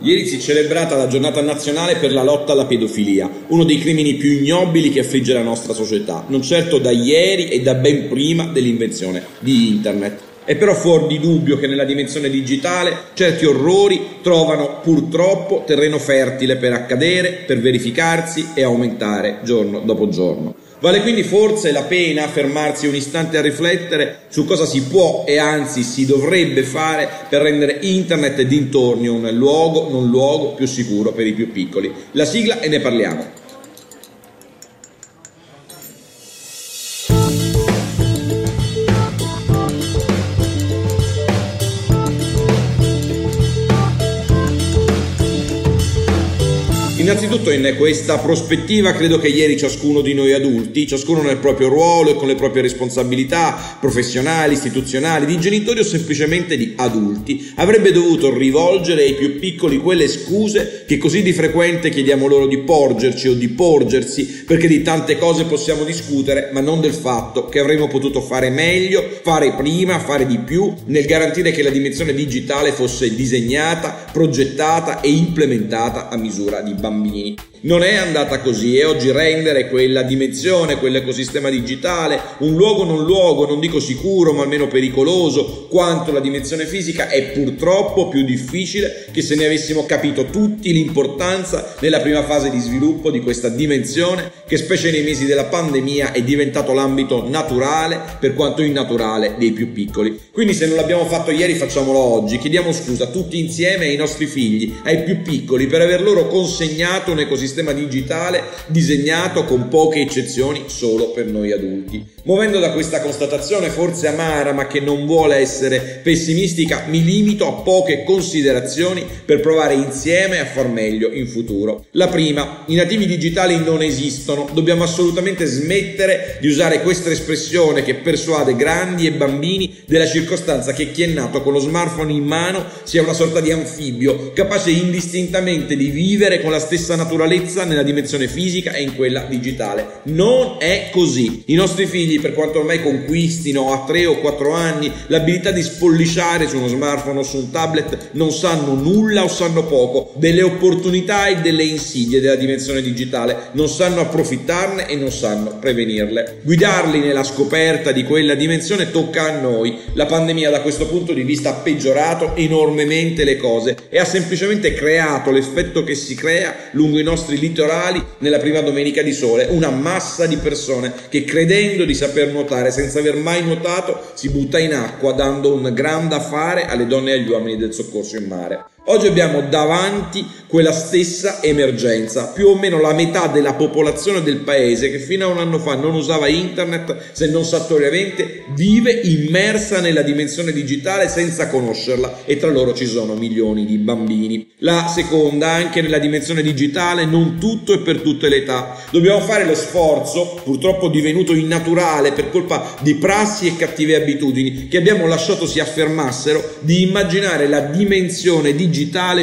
Ieri si è celebrata la giornata nazionale per la lotta alla pedofilia, uno dei crimini più ignobili che affligge la nostra società, non certo da ieri e da ben prima dell'invenzione di Internet. È però fuor di dubbio che nella dimensione digitale certi orrori trovano purtroppo terreno fertile per accadere, per verificarsi e aumentare giorno dopo giorno. Vale quindi forse la pena fermarsi un istante a riflettere su cosa si può e anzi si dovrebbe fare per rendere Internet e dintorni un luogo, non luogo, più sicuro per i più piccoli. La sigla e ne parliamo. Innanzitutto in questa prospettiva credo che ieri ciascuno di noi adulti, ciascuno nel proprio ruolo e con le proprie responsabilità professionali, istituzionali, di genitori o semplicemente di adulti, avrebbe dovuto rivolgere ai più piccoli quelle scuse che così di frequente chiediamo loro di porgerci o di porgersi, perché di tante cose possiamo discutere, ma non del fatto che avremmo potuto fare meglio, fare prima, fare di più, nel garantire che la dimensione digitale fosse disegnata, progettata e implementata a misura di bambini. Non è andata così e oggi rendere quella dimensione, quell'ecosistema digitale, un luogo, non dico sicuro ma almeno pericoloso quanto la dimensione fisica, è purtroppo più difficile che se ne avessimo capito tutti l'importanza nella prima fase di sviluppo di questa dimensione che specie nei mesi della pandemia è diventato l'ambito naturale per quanto innaturale dei più piccoli. Quindi se non l'abbiamo fatto ieri facciamolo oggi, chiediamo scusa tutti insieme ai nostri figli, ai più piccoli per aver loro consegnato un ecosistema digitale disegnato con poche eccezioni solo per noi adulti. Muovendo da questa constatazione forse amara ma che non vuole essere pessimistica, mi limito a poche considerazioni per provare insieme a far meglio in futuro. La prima, i nativi digitali non esistono, dobbiamo assolutamente smettere di usare questa espressione che persuade grandi e bambini della circostanza che chi è nato con lo smartphone in mano sia una sorta di anfibio capace indistintamente di vivere con la stessa naturalezza nella dimensione fisica e in quella digitale. Non è così. I nostri figli, per quanto ormai conquistino a 3 o 4 anni l'abilità di spolliciare su uno smartphone o su un tablet, non sanno nulla o sanno poco delle opportunità e delle insidie della dimensione digitale, non sanno approfittarne e non sanno prevenirle. Guidarli nella scoperta di quella dimensione tocca a noi. La pandemia da questo punto di vista ha peggiorato enormemente le cose e ha semplicemente creato l'effetto che si crea lungo i nostri litorali nella prima domenica di sole, una massa di persone che credendo di saper nuotare senza aver mai nuotato si butta in acqua dando un gran da fare alle donne e agli uomini del soccorso in mare. Oggi abbiamo davanti quella stessa emergenza, più o meno la metà della popolazione del paese che fino a un anno fa non usava Internet se non sartoriamente vive immersa nella dimensione digitale senza conoscerla e tra loro ci sono milioni di bambini. La seconda, anche nella dimensione digitale non tutto è per tutte le età. Dobbiamo fare lo sforzo, purtroppo divenuto innaturale per colpa di prassi e cattive abitudini che abbiamo lasciato si affermassero, di immaginare la dimensione digitale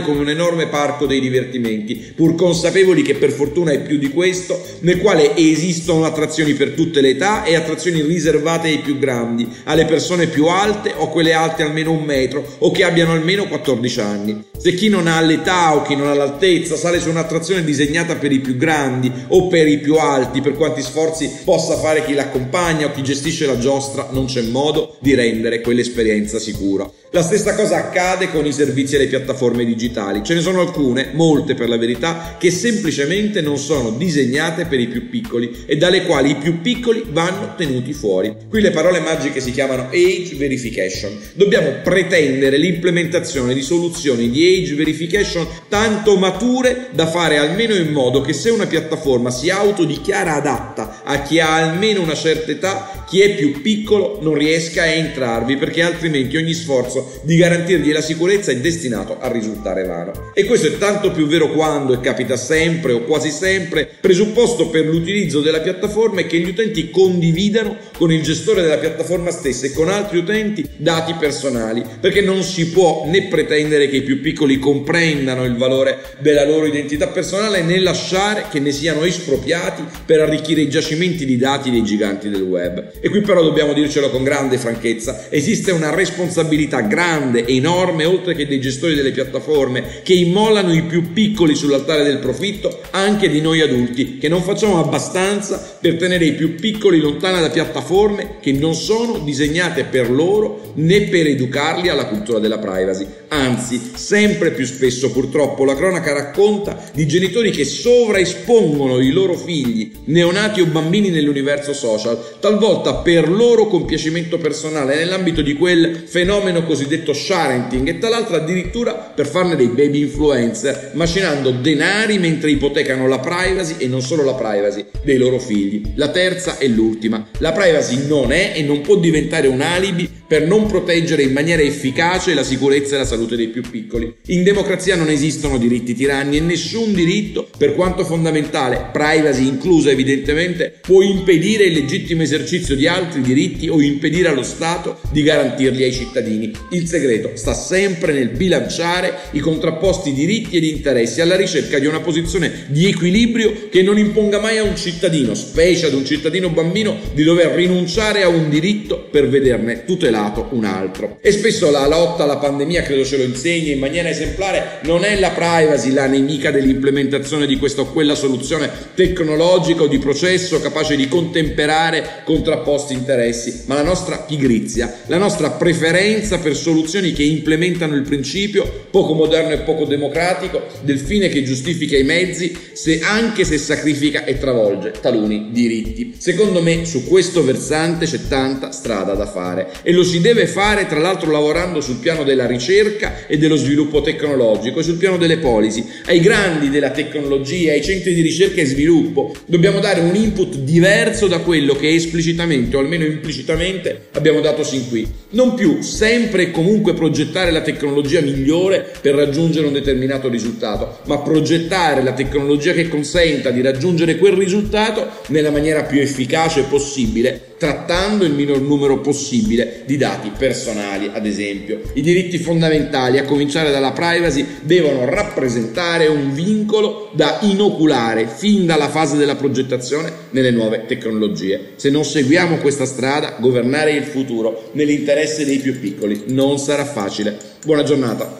come un enorme parco dei divertimenti, pur consapevoli che per fortuna è più di questo, nel quale esistono attrazioni per tutte le età e attrazioni riservate ai più grandi, alle persone più alte o quelle alte almeno 1 metro o che abbiano almeno 14 anni. Se chi non ha l'età o chi non ha l'altezza sale su un'attrazione disegnata per i più grandi o per i più alti, per quanti sforzi possa fare chi l'accompagna o chi gestisce la giostra, non c'è modo di rendere quell'esperienza sicura. La stessa cosa accade con i servizi e le piattaforme digitali. Ce ne sono alcune, molte per la verità, che semplicemente non sono disegnate per i più piccoli e dalle quali i più piccoli vanno tenuti fuori. Qui le parole magiche si chiamano age verification. Dobbiamo pretendere l'implementazione di soluzioni di age verification tanto mature da fare almeno in modo che se una piattaforma si autodichiara adatta a chi ha almeno una certa età, chi è più piccolo non riesca a entrarvi, perché altrimenti ogni sforzo sforzo di garantirgli la sicurezza è destinato a risultare vano. E questo è tanto più vero quando, e capita sempre o quasi sempre, presupposto per l'utilizzo della piattaforma è che gli utenti condividano con il gestore della piattaforma stessa e con altri utenti dati personali, perché non si può né pretendere che i più piccoli comprendano il valore della loro identità personale, né lasciare che ne siano espropriati per arricchire i giacimenti di dati dei giganti del web. E qui però dobbiamo dircelo con grande franchezza: esiste una responsabilità grande e enorme, oltre che dei gestori delle piattaforme, che immolano i più piccoli sull'altare del profitto, anche di noi adulti, che non facciamo abbastanza per tenere i più piccoli lontani da piattaforme che non sono disegnate per loro né per educarli alla cultura della privacy. Anzi, sempre più spesso purtroppo la cronaca racconta di genitori che sovraespongono i loro figli, neonati o bambini, nell'universo social, talvolta per loro compiacimento personale, nell'ambito di quel fenomeno cosiddetto sharenting, e tal'altra addirittura per farne dei baby influencer, macinando denari mentre ipotecano la privacy, e non solo la privacy, dei loro figli. La terza e l'ultima: la privacy non è e non può diventare un alibi per non proteggere in maniera efficace la sicurezza e la salute dei più piccoli. In democrazia non esistono diritti tiranni, e nessun diritto, per quanto fondamentale, privacy inclusa evidentemente, può impedire il legittimo esercizio di altri diritti o impedire allo Stato di garantirli ai cittadini. Il segreto sta sempre nel bilanciare i contrapposti diritti ed interessi, alla ricerca di una posizione di equilibrio che non imponga mai a un cittadino, specie ad un cittadino bambino, di dover rinunciare a un diritto per vederne tutelato un altro. E spesso la lotta alla pandemia, credo ce lo insegni in maniera esemplare, non è la privacy la nemica dell'implementazione di questa o quella soluzione tecnologica o di processo capace di contemperare contrapposti interessi, ma la nostra pigrizia, la nostra preferenza per soluzioni che implementano il principio, poco moderno e poco democratico, del fine che giustifica i mezzi, anche se sacrifica e travolge taluni diritti. Secondo me su questo versante c'è tanta strada da fare, e lo si deve fare tra l'altro lavorando sul piano della ricerca e dello sviluppo tecnologico, e sul piano delle policy. Ai grandi della tecnologia, ai centri di ricerca e sviluppo, dobbiamo dare un input diverso da quello che esplicitamente o almeno implicitamente abbiamo dato sin qui. Non più sempre e comunque progettare la tecnologia migliore per raggiungere un determinato risultato, ma progettare la tecnologia che consenta di raggiungere quel risultato nella maniera più efficace possibile, trattando il minor numero possibile di dati personali, ad esempio. I diritti fondamentali, a cominciare dalla privacy, devono rappresentare un vincolo da inoculare fin dalla fase della progettazione nelle nuove tecnologie. Se non seguiamo questa strada, governare il futuro nell'interesse dei più piccoli non sarà facile. Buona giornata.